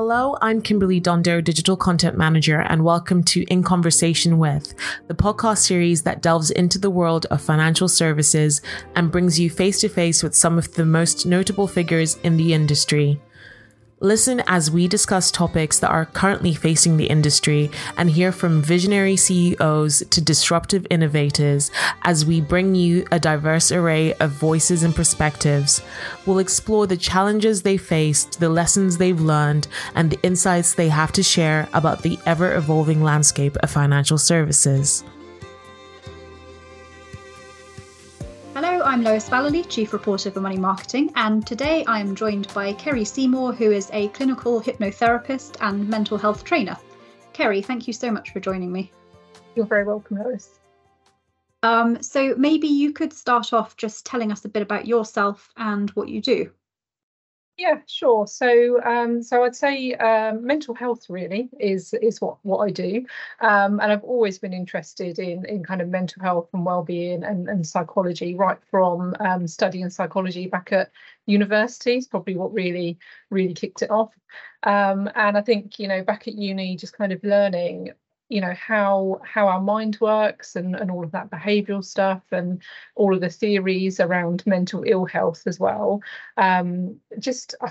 Hello, I'm Kimberly Dondo, Digital Content Manager, and welcome to In Conversation With, the podcast series that delves into the world of financial services and brings you face-to-face with some of the most notable figures in the industry. Listen as we discuss topics that are currently facing the industry and hear from visionary CEOs to disruptive innovators as we bring you a diverse array of voices and perspectives. We'll explore the challenges they faced, the lessons they've learned, and the insights they have to share about the ever-evolving landscape of financial services. Hello, I'm Lois Vallely, Chief Reporter for Money Marketing, and today I am joined by Kerry Seymour, who is a clinical hypnotherapist and mental health trainer. Kerry, thank you so much for joining me. You're very welcome, Lois. So maybe you could start off just telling us a bit about yourself and what you do. Yeah, sure. So I'd say mental health really is what I do, and I've always been interested in kind of mental health and wellbeing and psychology, right from studying psychology back at university. It's probably what really kicked it off, and I think back at uni, just kind of learning how our mind works and all of that behavioural stuff and all of the theories around mental ill health as well. I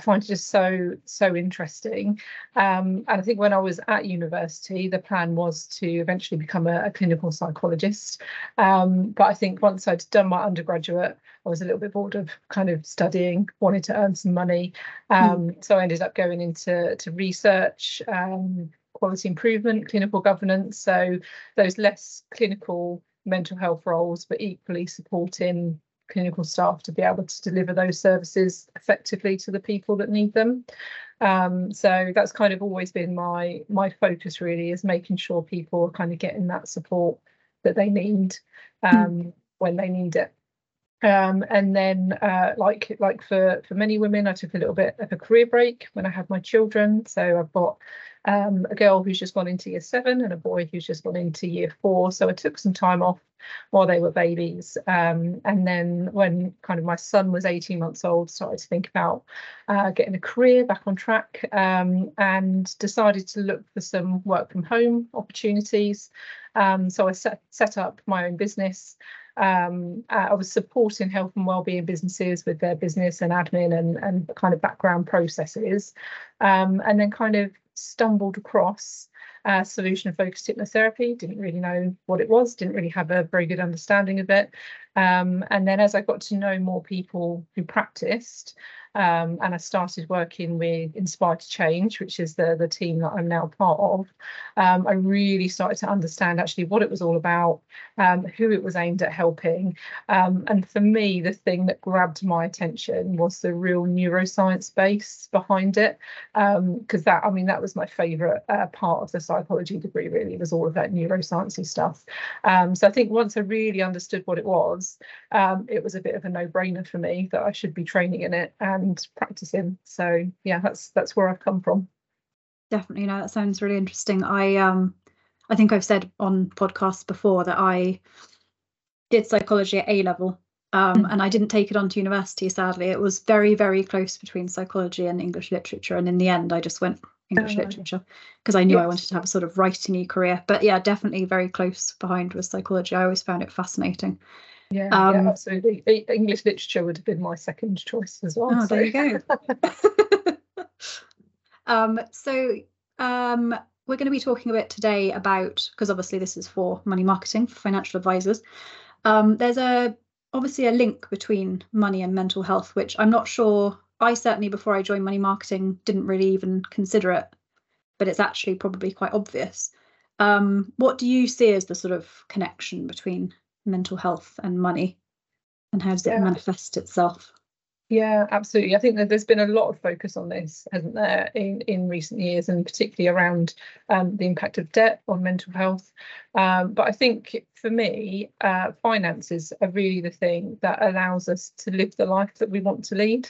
find it just so interesting. And I think when I was at university, the plan was to eventually become a clinical psychologist. But I think once I'd done my undergraduate, I was a little bit bored of kind of studying, wanted to earn some money. So I ended up going into research, quality improvement, clinical governance, so those less clinical mental health roles, but equally supporting clinical staff to be able to deliver those services effectively to the people that need them. So that's kind of always been my focus really, is making sure people are kind of getting that support that they need when they need it. And then like for many women, I took a little bit of a career break when I had my children. So I've got a girl who's just gone into year 7 and a boy who's just gone into year 4. So I took some time off while they were babies. And then when kind of my son was 18 months old, started to think about getting a career back on track, and decided to look for some work from home opportunities. So I set up my own business. I was supporting health and wellbeing businesses with their business and admin and kind of background processes, and then kind of stumbled across solution-focused hypnotherapy. Didn't really know what it was, didn't really have a very good understanding of it. And then as I got to know more people who practiced, and I started working with Inspired to Change, which is the team that I'm now part of, I really started to understand actually what it was all about, who it was aimed at helping. And for me, the thing that grabbed my attention was the real neuroscience base behind it, because that was my favourite part of the psychology degree, really, was all of that neuroscience-y stuff. So I think once I really understood what it was, it was a bit of a no-brainer for me that I should be training in it and practicing. So yeah, that's where I've come from. Definitely. No, that sounds really interesting. I think I've said on podcasts before that I did psychology at A-level, and I didn't take it on to university, sadly. It was very, very close between psychology and English literature, and in the end I just went English literature because I knew I wanted to have a sort of writing-y career. But yeah, definitely very close behind with psychology. I always found it fascinating. Yeah, absolutely. English literature would have been my second choice as well. Oh, so. There you go. So we're going to be talking a bit today about, because obviously this is for money marketing, for financial advisors. There's obviously a link between money and mental health, which I'm not sure, I certainly before I joined money marketing didn't really even consider it, but it's actually probably quite obvious. What do you see as the sort of connection between mental health and money, and how does it manifest itself? Yeah, absolutely. I think that there's been a lot of focus on this, hasn't there, in recent years, and particularly around the impact of debt on mental health. But I think for me, finances are really the thing that allows us to live the life that we want to lead.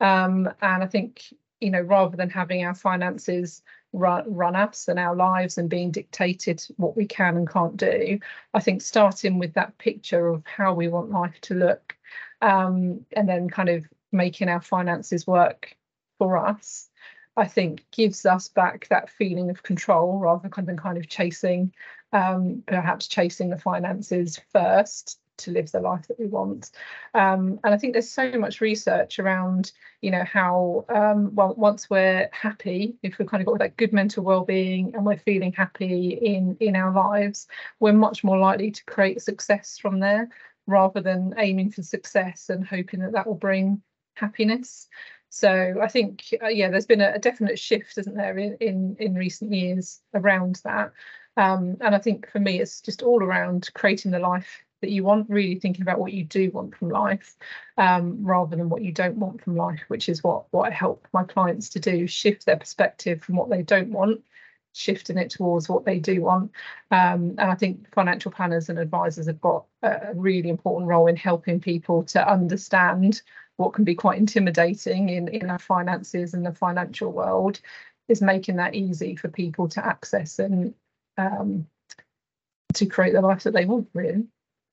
And I think, rather than having our finances run us and our lives and being dictated what we can and can't do, I think starting with that picture of how we want life to look, and then kind of making our finances work for us, I think gives us back that feeling of control rather than kind of chasing, perhaps chasing the finances first to live the life that we want. And I think there's so much research around, you know, how, well, once we're happy, if we've kind of got that good mental well-being and we're feeling happy in our lives, we're much more likely to create success from there rather than aiming for success and hoping that that will bring happiness. So I think, yeah, there's been a definite shift, isn't there, in recent years around that. And I think for me, it's just all around creating the life that you want, really thinking about what you do want from life, rather than what you don't want from life, which is what I help my clients to do, shift their perspective from what they don't want, shifting it towards what they do want. And I think financial planners and advisors have got a really important role in helping people to understand what can be quite intimidating in our finances and the financial world, is making that easy for people to access and to create the life that they want, really.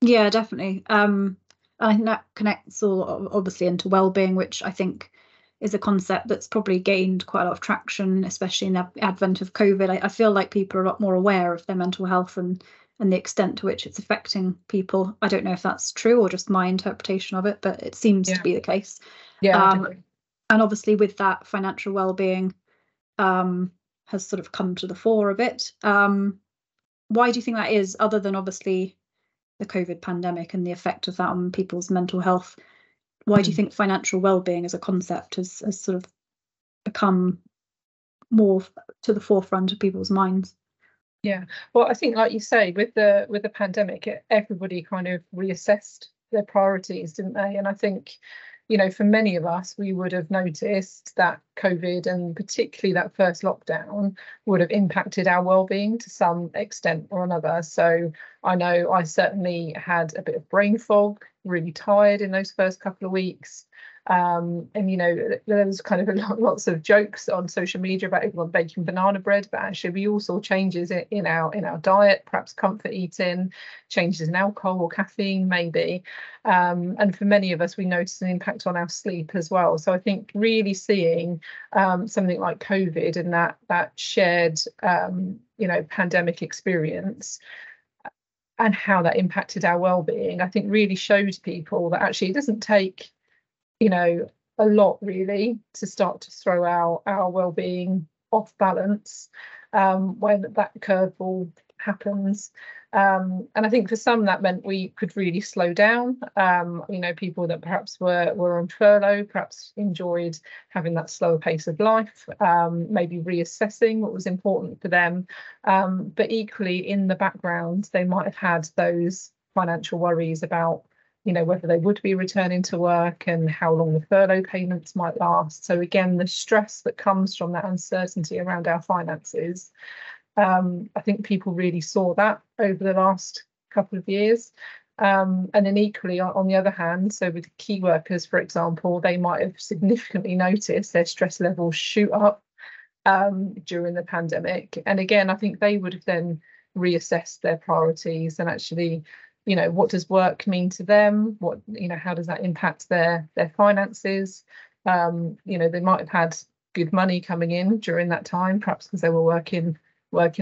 Yeah, definitely. I think that connects all obviously into well-being, which I think is a concept that's probably gained quite a lot of traction, especially in the advent of COVID. I feel like people are a lot more aware of their mental health and the extent to which it's affecting people. I don't know if that's true or just my interpretation of it, but it seems to be the case. Yeah, and obviously with that, financial well-being has sort of come to the fore a bit. Why do you think that is, other than obviously the COVID pandemic and the effect of that on people's mental health? Why do you think financial well-being as a concept has sort of become more to the forefront of people's minds? Yeah, well, I think, like you say, with the pandemic, everybody kind of reassessed their priorities, didn't they? And I think, you know, for many of us, we would have noticed that COVID and particularly that first lockdown would have impacted our well-being to some extent or another. So I know I certainly had a bit of brain fog, really tired in those first couple of weeks. And, you know, there was kind of lots of jokes on social media about everyone baking banana bread, but actually we all saw changes in our diet, perhaps comfort eating, changes in alcohol or caffeine, maybe. And for many of us, we noticed an impact on our sleep as well. So I think really seeing something like COVID and that shared, you know, pandemic experience and how that impacted our well-being, I think really showed people that actually it doesn't take, you know, a lot really to start to throw our well-being off balance when that curveball happens. And I think for some that meant we could really slow down. You know, people that perhaps were on furlough, perhaps enjoyed having that slower pace of life, maybe reassessing what was important for them. But equally in the background, they might have had those financial worries about, you know, whether they would be returning to work and how long the furlough payments might last. So again, the stress that comes from that uncertainty around our finances, I think people really saw that over the last couple of years. And then equally, on the other hand, so with key workers, for example, they might have significantly noticed their stress levels shoot up during the pandemic. And again, I think they would have then reassessed their priorities and actually, you know, what does work mean to them? What, you know, how does that impact their finances? You know, they might have had good money coming in during that time, perhaps because they were working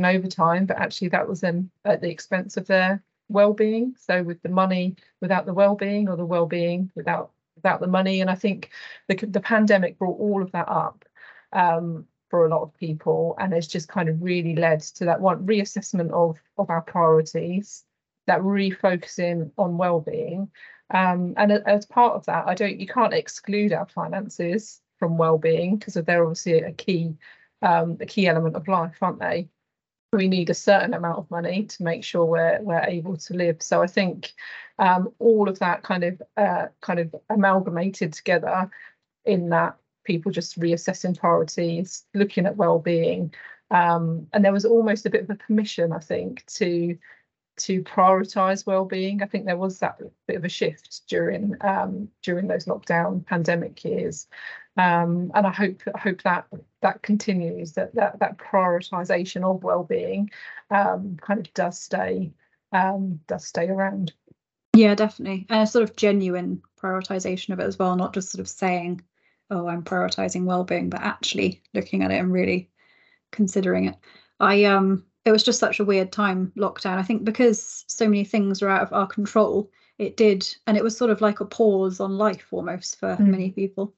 overtime, but actually that was then at the expense of their well-being. So with the money without the well-being, or the well-being without the money. And I think the pandemic brought all of that up for a lot of people, and it's just kind of really led to that one reassessment of our priorities, that refocusing on well-being. And as part of that, you can't exclude our finances from well-being, because they're obviously a key element of life, aren't they? We need a certain amount of money to make sure we're able to live. So I think all of that kind of amalgamated together in that people just reassessing priorities, looking at well-being, and there was almost a bit of a permission, I think, to prioritise well-being. I think there was that bit of a shift during those lockdown pandemic years, and I hope that continues, that prioritisation of well-being kind of does stay around. Yeah, definitely, and a sort of genuine prioritisation of it as well, not just sort of saying oh, I'm prioritizing well-being, but actually looking at it and really considering it. It was just such a weird time, lockdown. I think because so many things were out of our control, it did. And it was sort of like a pause on life almost for many people.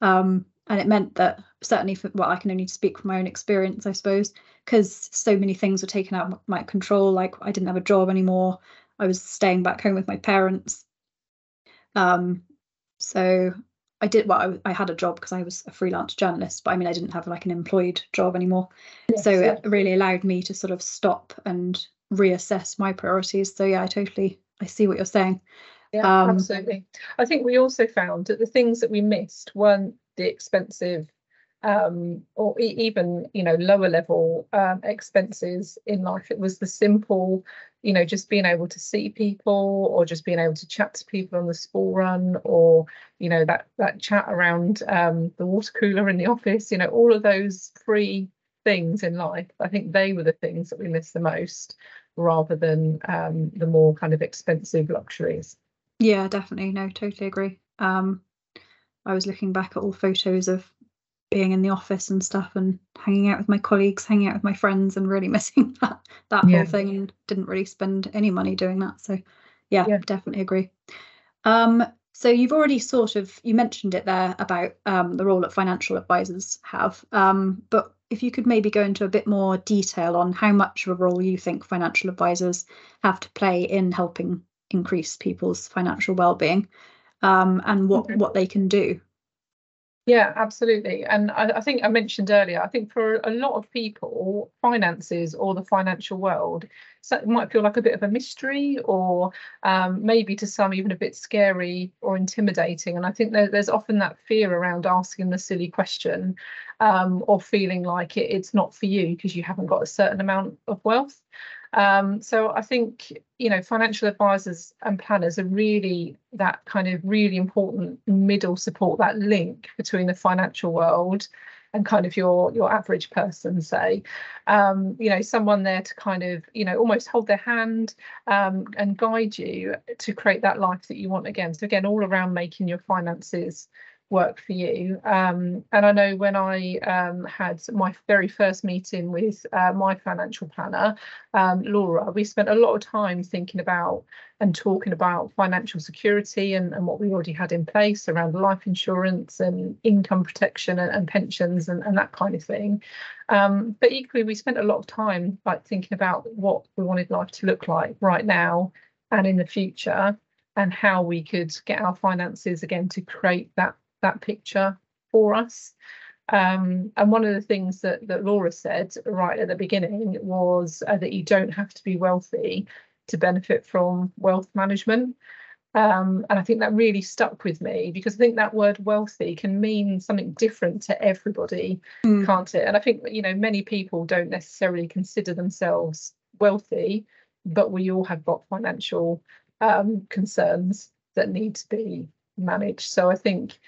And it meant that certainly for, well, I can only speak from my own experience, I suppose, because so many things were taken out of my control. Like I didn't have a job anymore. I was staying back home with my parents. So I did, well, I had a job because I was a freelance journalist, but I mean, I didn't have like an employed job anymore. Yes, so yes. It really allowed me to sort of stop and reassess my priorities. So yeah, I see what you're saying. Yeah, absolutely. I think we also found that the things that we missed weren't the expensive or even, you know, lower level expenses in life. It was the simple, you know, just being able to see people or just being able to chat to people on the school run, or, you know, that chat around the water cooler in the office, you know, all of those free things in life. I think they were the things that we missed the most, rather than the more kind of expensive luxuries. Yeah, definitely. No, totally agree. I was looking back at all photos of being in the office and stuff and hanging out with my colleagues, hanging out with my friends, and really missing that whole thing, and didn't really spend any money doing that. So yeah, definitely agree. So you've already sort of, you mentioned it there about the role that financial advisors have, but if you could maybe go into a bit more detail on how much of a role you think financial advisors have to play in helping increase people's financial well-being, and what they can do. Yeah, absolutely. And I think I mentioned earlier, I think for a lot of people, finances or the financial world, so it might feel like a bit of a mystery, or maybe to some even a bit scary or intimidating. And I think there's often that fear around asking the silly question, or feeling like it's not for you because you haven't got a certain amount of wealth. So I think, you know, financial advisors and planners are really that kind of really important middle support, that link between the financial world and kind of your average person, say, you know, someone there to kind of, you know, almost hold their hand and guide you to create that life that you want again. So again, all around making your finances work for you. And I know when I had my very first meeting with my financial planner, Laura, we spent a lot of time thinking about and talking about financial security and what we already had in place around life insurance and income protection and pensions and that kind of thing. But equally, we spent a lot of time like thinking about what we wanted life to look like right now and in the future, and how we could get our finances again to create that picture for us. And one of the things that Laura said right at the beginning was that you don't have to be wealthy to benefit from wealth management. And I think that really stuck with me, because I think that word wealthy can mean something different to everybody, can't it? And I think, you know, many people don't necessarily consider themselves wealthy, but we all have got financial concerns that need to be managed. So I think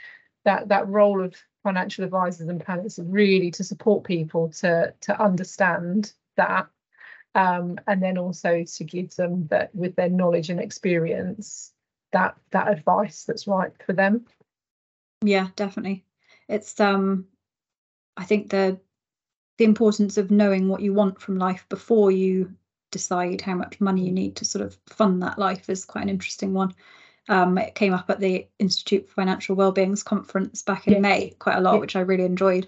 that role of financial advisors and planners is really to support people to understand that, and then also to give them that, with their knowledge and experience, that advice that's right for them. Yeah, definitely. It's I think the importance of knowing what you want from life before you decide how much money you need to sort of fund that life is quite an interesting one. It came up at the Institute for Financial Wellbeing's conference back in May quite a lot, which I really enjoyed.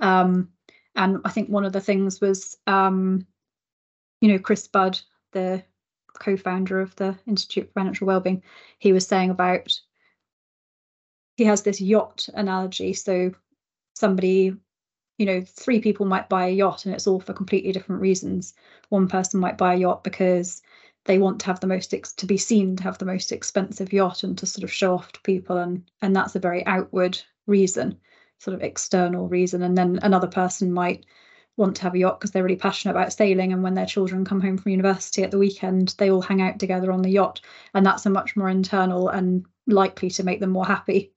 And I think one of the things was, you know, Chris Budd, the co-founder of the Institute for Financial Wellbeing, he was saying about, he has this yacht analogy. So somebody, you know, three people might buy a yacht and it's all for completely different reasons. One person might buy a yacht because they want to have the most to be seen to have the most expensive yacht and to sort of show off to people, and that's a very outward reason, sort of external reason. And then another person might want to have a yacht because they're really passionate about sailing, and when their children come home from university at the weekend, they all hang out together on the yacht, and that's a much more internal and likely to make them more happy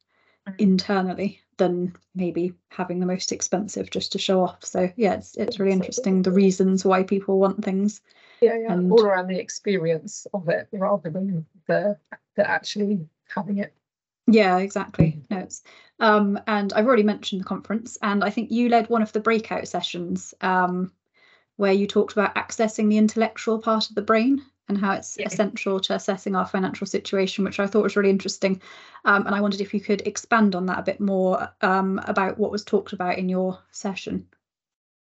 internally than maybe having the most expensive just to show off. So yeah, it's really interesting, the reasons why people want things. Yeah, and all around the experience of it rather than the actually having it. Yeah, exactly. No, it's, and I've already mentioned the conference, and I think you led one of the breakout sessions where you talked about accessing the intellectual part of the brain and how it's essential to assessing our financial situation, which I thought was really interesting. And I wondered if you could expand on that a bit more about what was talked about in your session.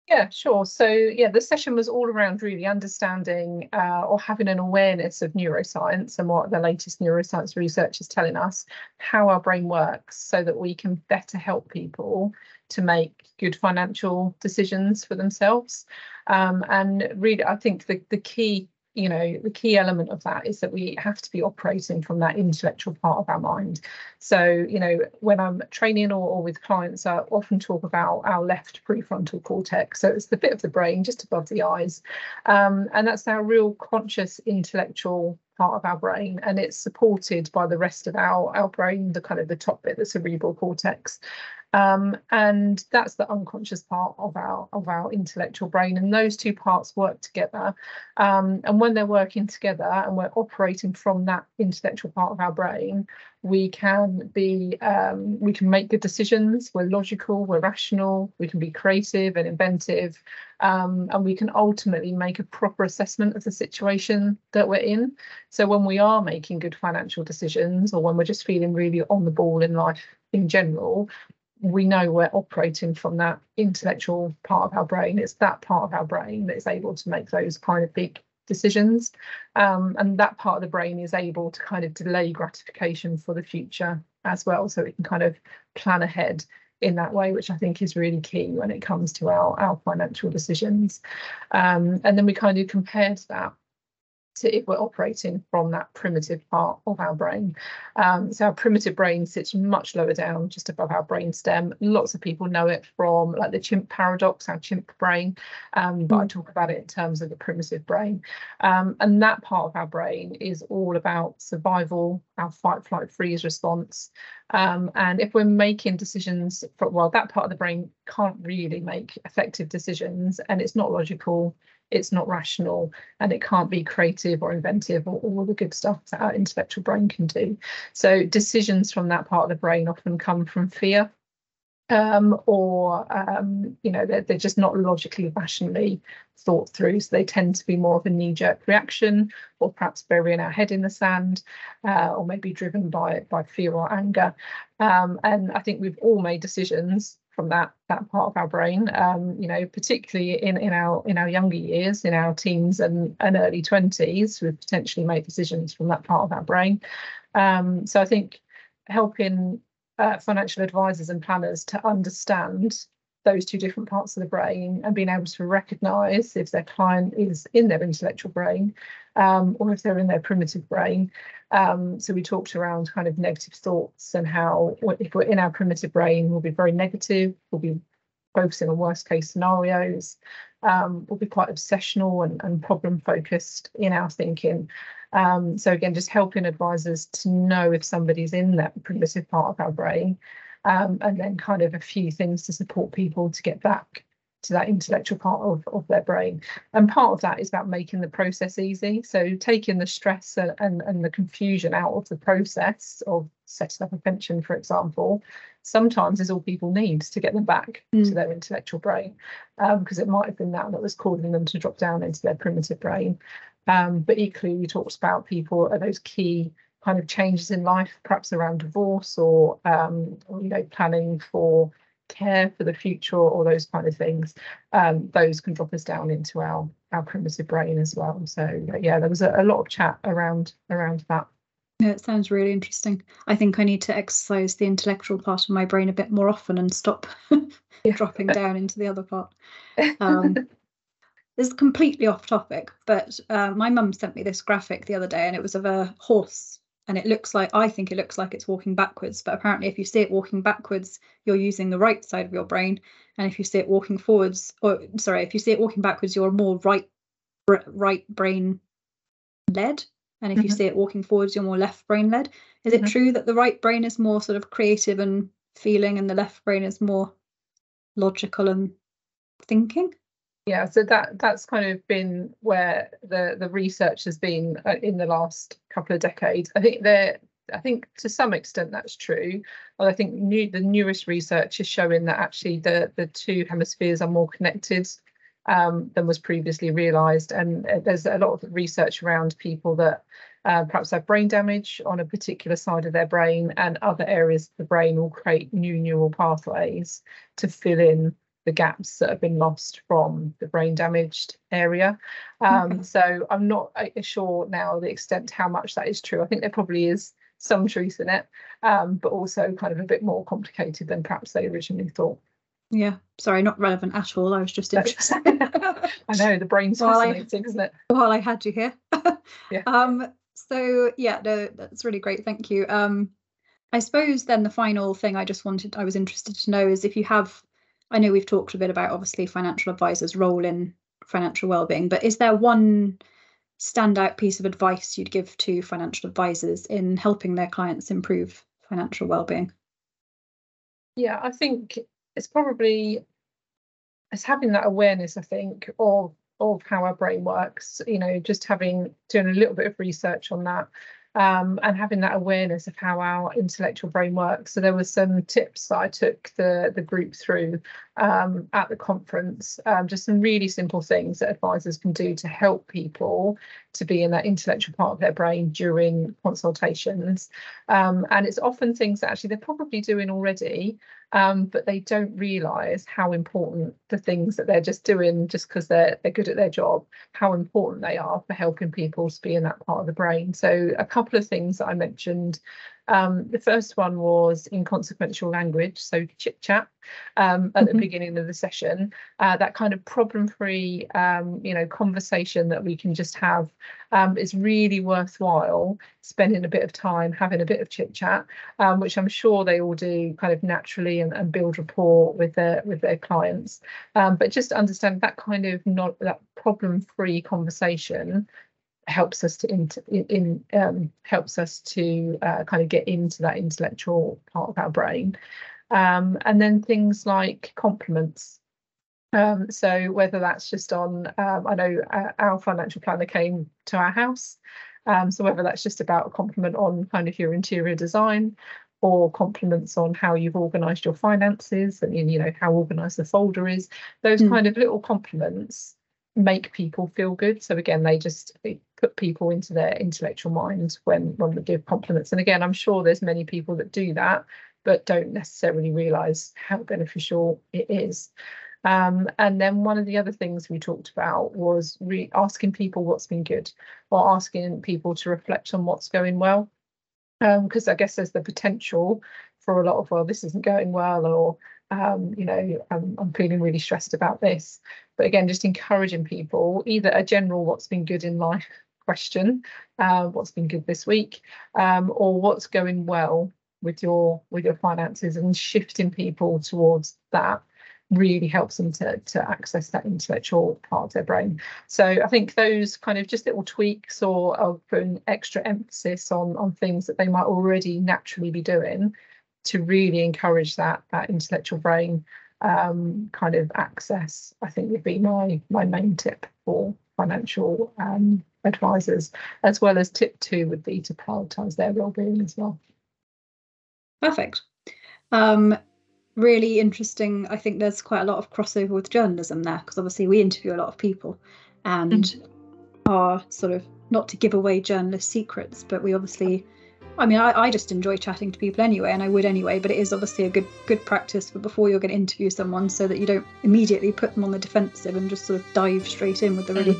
Yeah, sure. So, yeah, the session was all around really understanding or having an awareness of neuroscience and what the latest neuroscience research is telling us, how our brain works so that we can better help people to make good financial decisions for themselves. And really, I think the key, you know, the key element of that is that we have to be operating from that intellectual part of our mind. So, you know, when I'm training or with clients, I often talk about our left prefrontal cortex. So it's the bit of the brain just above the eyes. And that's our real conscious intellectual part of our brain, and it's supported by the rest of our brain, the kind of the top bit, the cerebral cortex. And that's the unconscious part of our intellectual brain, and those two parts work together, and when they're working together and we're operating from that intellectual part of our brain, we can be we can make good decisions. We're logical, we're rational, we can be creative and inventive, and we can ultimately make a proper assessment of the situation that we're in. So when we are making good financial decisions, or when we're just feeling really on the ball in life in general, we know we're operating from that intellectual part of our brain. It's that part of our brain that is able to make those kind of big decisions. And that part of the brain is able to kind of delay gratification for the future as well. So it can kind of plan ahead in that way, which I think is really key when it comes to our financial decisions. And then we kind of compared that to if we're operating from that primitive part of our brain. So our primitive brain sits much lower down, just above our brain stem. Lots of people know it from like the chimp paradox, our chimp brain, but I talk about it in terms of the primitive brain. And that part of our brain is all about survival, our fight, flight, freeze response. And if we're making decisions, that part of the brain can't really make effective decisions, and it's not logical, it's not rational, and it can't be creative or inventive or all the good stuff that our intellectual brain can do. So decisions from that part of the brain often come from fear, you know, they're just not logically, rationally thought through. So they tend to be more of a knee-jerk reaction, or perhaps burying our head in the sand, or maybe driven by fear or anger. And I think we've all made decisions from that part of our brain, you know, particularly in our younger years, in our teens and early 20s, we've potentially made decisions from that part of our brain. So I think helping financial advisors and planners to understand those two different parts of the brain and being able to recognise if their client is in their intellectual brain or if they're in their primitive brain. So we talked around kind of negative thoughts and how if we're in our primitive brain, we'll be very negative, we'll be focusing on worst case scenarios, we'll be quite obsessional and problem focused in our thinking. So again, just helping advisors to know if somebody's in that primitive part of our brain. And then kind of a few things to support people to get back to that intellectual part of their brain. And part of that is about making the process easy. So taking the stress and the confusion out of the process of setting up a pension, for example, sometimes is all people need to get them back to their intellectual brain, because it might have been that was causing them to drop down into their primitive brain. But equally, we talked about people at those key kind of changes in life, perhaps around divorce or you know, planning for care for the future, or those kind of things. Those can drop us down into our primitive brain as well. So yeah, there was a lot of chat around that. Yeah, it sounds really interesting. I think I need to exercise the intellectual part of my brain a bit more often and stop dropping down into the other part. This is completely off topic, but my mum sent me this graphic the other day, and it was of a horse. And it looks like, I think it looks like it's walking backwards, but apparently if you see it walking backwards, you're using the right side of your brain. And if you see it walking forwards, if you see it walking backwards, you're more right brain led. And if you see it walking forwards, you're more left brain led. Is it true that the right brain is more sort of creative and feeling, and the left brain is more logical and thinking? Yeah, so that's kind of been where the research has been in the last couple of decades. I think there I think to some extent that's true. But I think the newest research is showing that actually the two hemispheres are more connected than was previously realised. And there's a lot of research around people that perhaps have brain damage on a particular side of their brain, and other areas of the brain will create new neural pathways to fill in the gaps that have been lost from the brain damaged area. So I'm not sure now the extent to how much that is true. I think there probably is some truth in it, but also kind of a bit more complicated than perhaps they originally thought. Yeah, sorry, not relevant at all. I was just interested. I know, the brain's fascinating, isn't it? While I had you here. Yeah. So yeah, no, that's really great. Thank you. I suppose then the final thing I was interested to know is if you have, I know we've talked a bit about obviously financial advisors' role in financial wellbeing, but is there one standout piece of advice you'd give to financial advisors in helping their clients improve financial wellbeing? Yeah, I think it's having that awareness, I think, of how our brain works, you know, just doing a little bit of research on that. And having that awareness of how our intellectual brain works. So there were some tips that I took the group through at the conference, just some really simple things that advisors can do to help people to be in that intellectual part of their brain during consultations. And it's often things that actually they're probably doing already, but they don't realise how important the things that they're just doing just because they're good at their job, how important they are for helping people to be in that part of the brain. So a couple of things that I mentioned. The first one was inconsequential language, so chit chat at the beginning of the session, that kind of problem-free, conversation that we can just have. It's really worthwhile spending a bit of time having a bit of chit chat, which I'm sure they all do kind of naturally and build rapport with their clients. But just understand that kind of that problem-free conversation helps us to kind of get into that intellectual part of our brain, and then things like compliments. So whether that's just on, I know our financial planner came to our house, so whether that's just about a compliment on kind of your interior design, or compliments on how you've organised your finances and, you know, how organised the folder is, those kind of little compliments make people feel good. So again, they put people into their intellectual minds when we give compliments. And again, I'm sure there's many people that do that but don't necessarily realise how beneficial it is. And then one of the other things we talked about was asking people what's been good, or asking people to reflect on what's going well, because I guess there's the potential for a lot of, well, this isn't going well, or I'm feeling really stressed about this. But again, just encouraging people, either a general what's been good in life question, what's been good this week, or what's going well with your finances, and shifting people towards that really helps them to access that intellectual part of their brain. So I think those kind of just little tweaks or putting extra emphasis on things that they might already naturally be doing, to really encourage that intellectual brain kind of access, I think would be my main tip for financial advisors, as well as tip 2 would be to prioritise their wellbeing as well. Perfect. Really interesting. I think there's quite a lot of crossover with journalism there, because obviously we interview a lot of people and are sort of, not to give away journalist secrets, but we obviously... I mean, I just enjoy chatting to people anyway, and I would anyway, but it is obviously a good practice for before you're going to interview someone, so that you don't immediately put them on the defensive and just sort of dive straight in with the really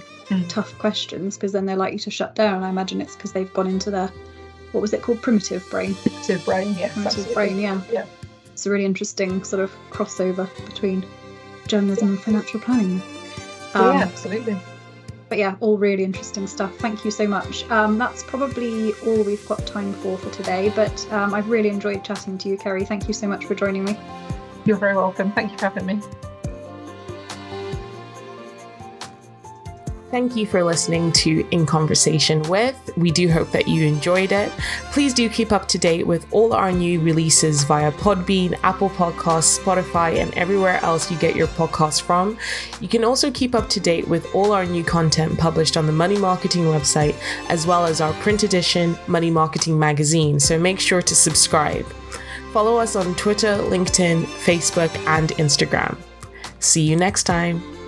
tough questions, because then they're likely to shut down. I imagine it's because they've gone into their, what was it called, primitive brain? Primitive brain, yeah. Primitive brain, yeah. It's a really interesting sort of crossover between journalism and financial planning. Yeah, absolutely. But yeah, all really interesting stuff. Thank you so much. That's probably all we've got time for today, but I've really enjoyed chatting to you, Kerry. Thank you so much for joining me. You're very welcome. Thank you for having me. Thank you for listening to In Conversation With. We do hope that you enjoyed it. Please do keep up to date with all our new releases via Podbean, Apple Podcasts, Spotify, and everywhere else you get your podcasts from. You can also keep up to date with all our new content published on the Money Marketing website, as well as our print edition, Money Marketing magazine. So make sure to subscribe. Follow us on Twitter, LinkedIn, Facebook, and Instagram. See you next time.